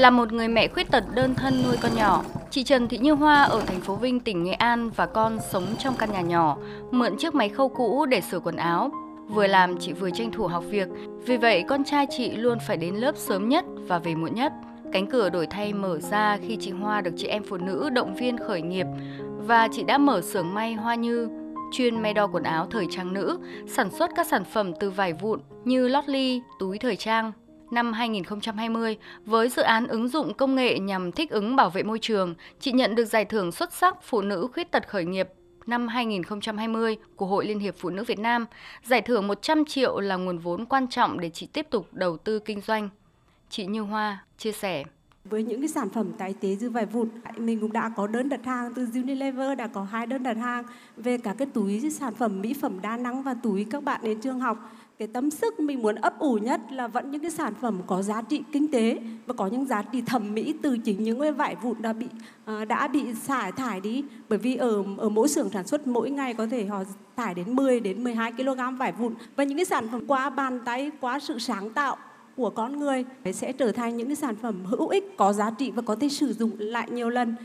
Là một người mẹ khuyết tật đơn thân nuôi con nhỏ, chị Trần Thị Như Hoa ở thành phố Vinh, tỉnh Nghệ An và con sống trong căn nhà nhỏ, mượn chiếc máy khâu cũ để sửa quần áo. Vừa làm chị vừa tranh thủ học việc, vì vậy con trai chị luôn phải đến lớp sớm nhất và về muộn nhất. Cánh cửa đổi thay mở ra khi chị Hoa được chị em phụ nữ động viên khởi nghiệp và chị đã mở xưởng may Hoa Như, chuyên may đo quần áo thời trang nữ, sản xuất các sản phẩm từ vải vụn như lót ly, túi thời trang. Năm 2020, với dự án ứng dụng công nghệ nhằm thích ứng bảo vệ môi trường, chị nhận được giải thưởng xuất sắc Phụ nữ khuyết tật khởi nghiệp năm 2020 của Hội Liên hiệp Phụ nữ Việt Nam. Giải thưởng 100 triệu là nguồn vốn quan trọng để chị tiếp tục đầu tư kinh doanh. Chị Như Hoa chia sẻ. Với những cái sản phẩm tái chế từ vải vụn, mình cũng đã có đơn đặt hàng từ Unilever, đã có 2 đơn đặt hàng về cả cái túi sản phẩm mỹ phẩm đa năng và túi các bạn đến trường học. Cái tâm sức mình muốn ấp ủ nhất là vẫn những cái sản phẩm có giá trị kinh tế và có những giá trị thẩm mỹ từ chính những cái vải vụn đã bị xả thải đi. Bởi vì ở mỗi xưởng sản xuất mỗi ngày có thể họ thải đến 10 đến 12 kg vải vụn, và những cái sản phẩm qua bàn tay, qua sự sáng tạo của con người sẽ trở thành những cái sản phẩm hữu ích, có giá trị và có thể sử dụng lại nhiều lần.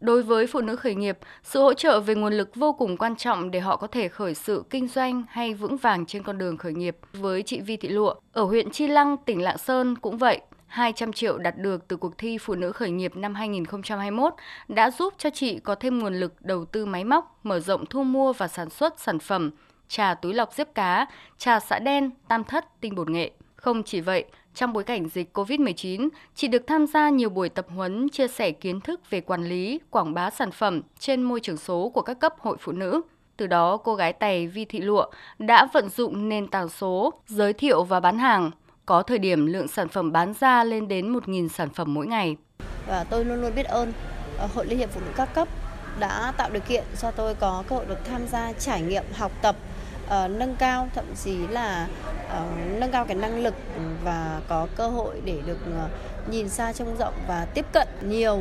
Đối với phụ nữ khởi nghiệp, sự hỗ trợ về nguồn lực vô cùng quan trọng để họ có thể khởi sự kinh doanh hay vững vàng trên con đường khởi nghiệp. Với chị Vi Thị Lụa, ở huyện Chi Lăng, tỉnh Lạng Sơn cũng vậy, 200 triệu đạt được từ cuộc thi Phụ nữ khởi nghiệp năm 2021 đã giúp cho chị có thêm nguồn lực đầu tư máy móc, mở rộng thu mua và sản xuất sản phẩm trà túi lọc diếp cá, trà sã đen, tam thất, tinh bột nghệ. Không chỉ vậy, trong bối cảnh dịch COVID-19, chị được tham gia nhiều buổi tập huấn chia sẻ kiến thức về quản lý, quảng bá sản phẩm trên môi trường số của các cấp hội phụ nữ. Từ đó, cô gái Tày Vi Thị Lụa đã vận dụng nền tảng số, giới thiệu và bán hàng. Có thời điểm lượng sản phẩm bán ra lên đến 1.000 sản phẩm mỗi ngày. Và tôi luôn luôn biết ơn Hội Liên hiệp Phụ nữ các cấp đã tạo điều kiện cho tôi có cơ hội được tham gia trải nghiệm, học tập, nâng cao, thậm chí là nâng cao cái năng lực và có cơ hội để được nhìn xa trông rộng và tiếp cận nhiều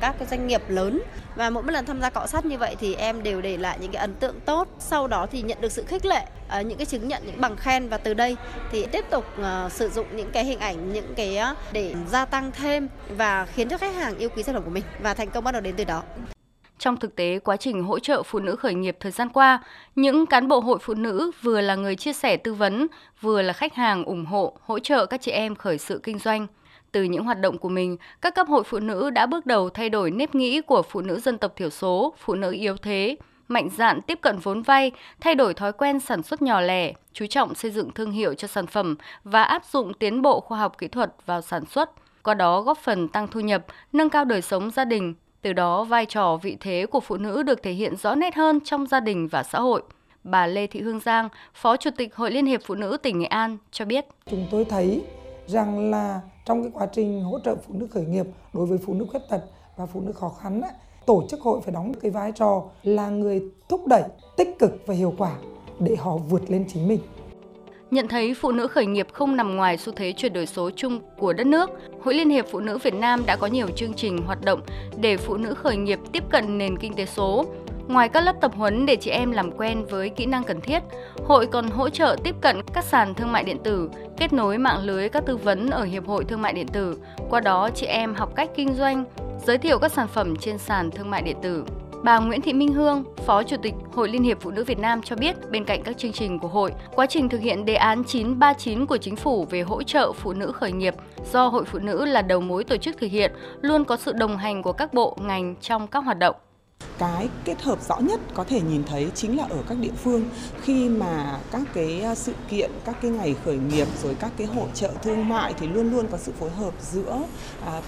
các cái doanh nghiệp lớn. Và mỗi lần tham gia cọ sát như vậy thì em đều để lại những cái ấn tượng tốt, sau đó thì nhận được sự khích lệ, những cái chứng nhận, những bằng khen, và từ đây thì tiếp tục sử dụng những cái hình ảnh, những cái để gia tăng thêm và khiến cho khách hàng yêu quý sản phẩm của mình, và thành công bắt đầu đến từ đó. Trong thực tế, quá trình hỗ trợ phụ nữ khởi nghiệp thời gian qua, những cán bộ hội phụ nữ vừa là người chia sẻ tư vấn, vừa là khách hàng ủng hộ, hỗ trợ các chị em khởi sự kinh doanh. Từ những hoạt động của mình, các cấp hội phụ nữ đã bước đầu thay đổi nếp nghĩ của phụ nữ dân tộc thiểu số, phụ nữ yếu thế, mạnh dạn tiếp cận vốn vay, thay đổi thói quen sản xuất nhỏ lẻ, chú trọng xây dựng thương hiệu cho sản phẩm và áp dụng tiến bộ khoa học kỹ thuật vào sản xuất, qua đó góp phần tăng thu nhập, nâng cao đời sống gia đình. Từ đó, vai trò vị thế của phụ nữ được thể hiện rõ nét hơn trong gia đình và xã hội. Bà Lê Thị Hương Giang, Phó Chủ tịch Hội Liên hiệp Phụ nữ tỉnh Nghệ An cho biết. Chúng tôi thấy rằng là trong cái quá trình hỗ trợ phụ nữ khởi nghiệp đối với phụ nữ khuyết tật và phụ nữ khó khăn, tổ chức hội phải đóng cái vai trò là người thúc đẩy tích cực và hiệu quả để họ vượt lên chính mình. Nhận thấy phụ nữ khởi nghiệp không nằm ngoài xu thế chuyển đổi số chung của đất nước, Hội Liên hiệp Phụ nữ Việt Nam đã có nhiều chương trình hoạt động để phụ nữ khởi nghiệp tiếp cận nền kinh tế số. Ngoài các lớp tập huấn để chị em làm quen với kỹ năng cần thiết, hội còn hỗ trợ tiếp cận các sàn thương mại điện tử, kết nối mạng lưới các tư vấn ở Hiệp hội Thương mại điện tử. Qua đó, chị em học cách kinh doanh, giới thiệu các sản phẩm trên sàn thương mại điện tử. Bà Nguyễn Thị Minh Hương, Phó Chủ tịch Hội Liên hiệp Phụ nữ Việt Nam cho biết, bên cạnh các chương trình của hội, quá trình thực hiện đề án 939 của Chính phủ về hỗ trợ phụ nữ khởi nghiệp do Hội Phụ nữ là đầu mối tổ chức thực hiện, luôn có sự đồng hành của các bộ, ngành trong các hoạt động. Cái kết hợp rõ nhất có thể nhìn thấy chính là ở các địa phương, khi mà các cái sự kiện, các cái ngày khởi nghiệp rồi các cái hội chợ thương mại thì luôn luôn có sự phối hợp giữa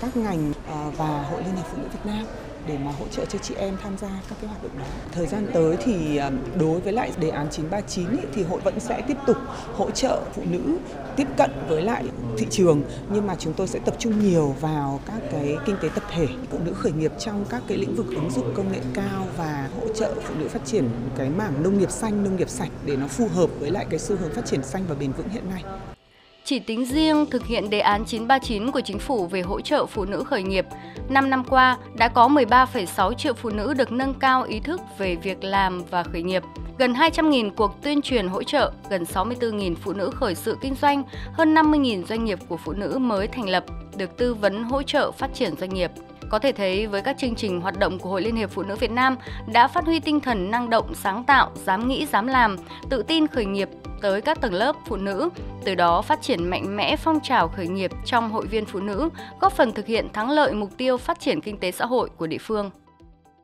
các ngành và Hội Liên hiệp Phụ nữ Việt Nam để mà hỗ trợ cho chị em tham gia các cái hoạt động đó. Thời gian tới thì đối với lại đề án 939 thì hội vẫn sẽ tiếp tục hỗ trợ phụ nữ tiếp cận với lại thị trường, nhưng mà chúng tôi sẽ tập trung nhiều vào các cái kinh tế tập thể, phụ nữ khởi nghiệp trong các cái lĩnh vực ứng dụng công nghệ cao và hỗ trợ phụ nữ phát triển cái mảng nông nghiệp xanh, nông nghiệp sạch để nó phù hợp với lại cái xu hướng phát triển xanh và bền vững hiện nay. Chỉ tính riêng thực hiện đề án 939 của Chính phủ về hỗ trợ phụ nữ khởi nghiệp, 5 năm qua đã có 13,6 triệu phụ nữ được nâng cao ý thức về việc làm và khởi nghiệp. gần 200.000 cuộc tuyên truyền hỗ trợ, gần 64.000 phụ nữ khởi sự kinh doanh, hơn 50.000 doanh nghiệp của phụ nữ mới thành lập được tư vấn hỗ trợ phát triển doanh nghiệp. Có thể thấy với các chương trình hoạt động của Hội Liên hiệp Phụ nữ Việt Nam đã phát huy tinh thần năng động, sáng tạo, dám nghĩ, dám làm, tự tin khởi nghiệp tới các tầng lớp phụ nữ, từ đó phát triển mạnh mẽ phong trào khởi nghiệp trong hội viên phụ nữ, góp phần thực hiện thắng lợi mục tiêu phát triển kinh tế xã hội của địa phương.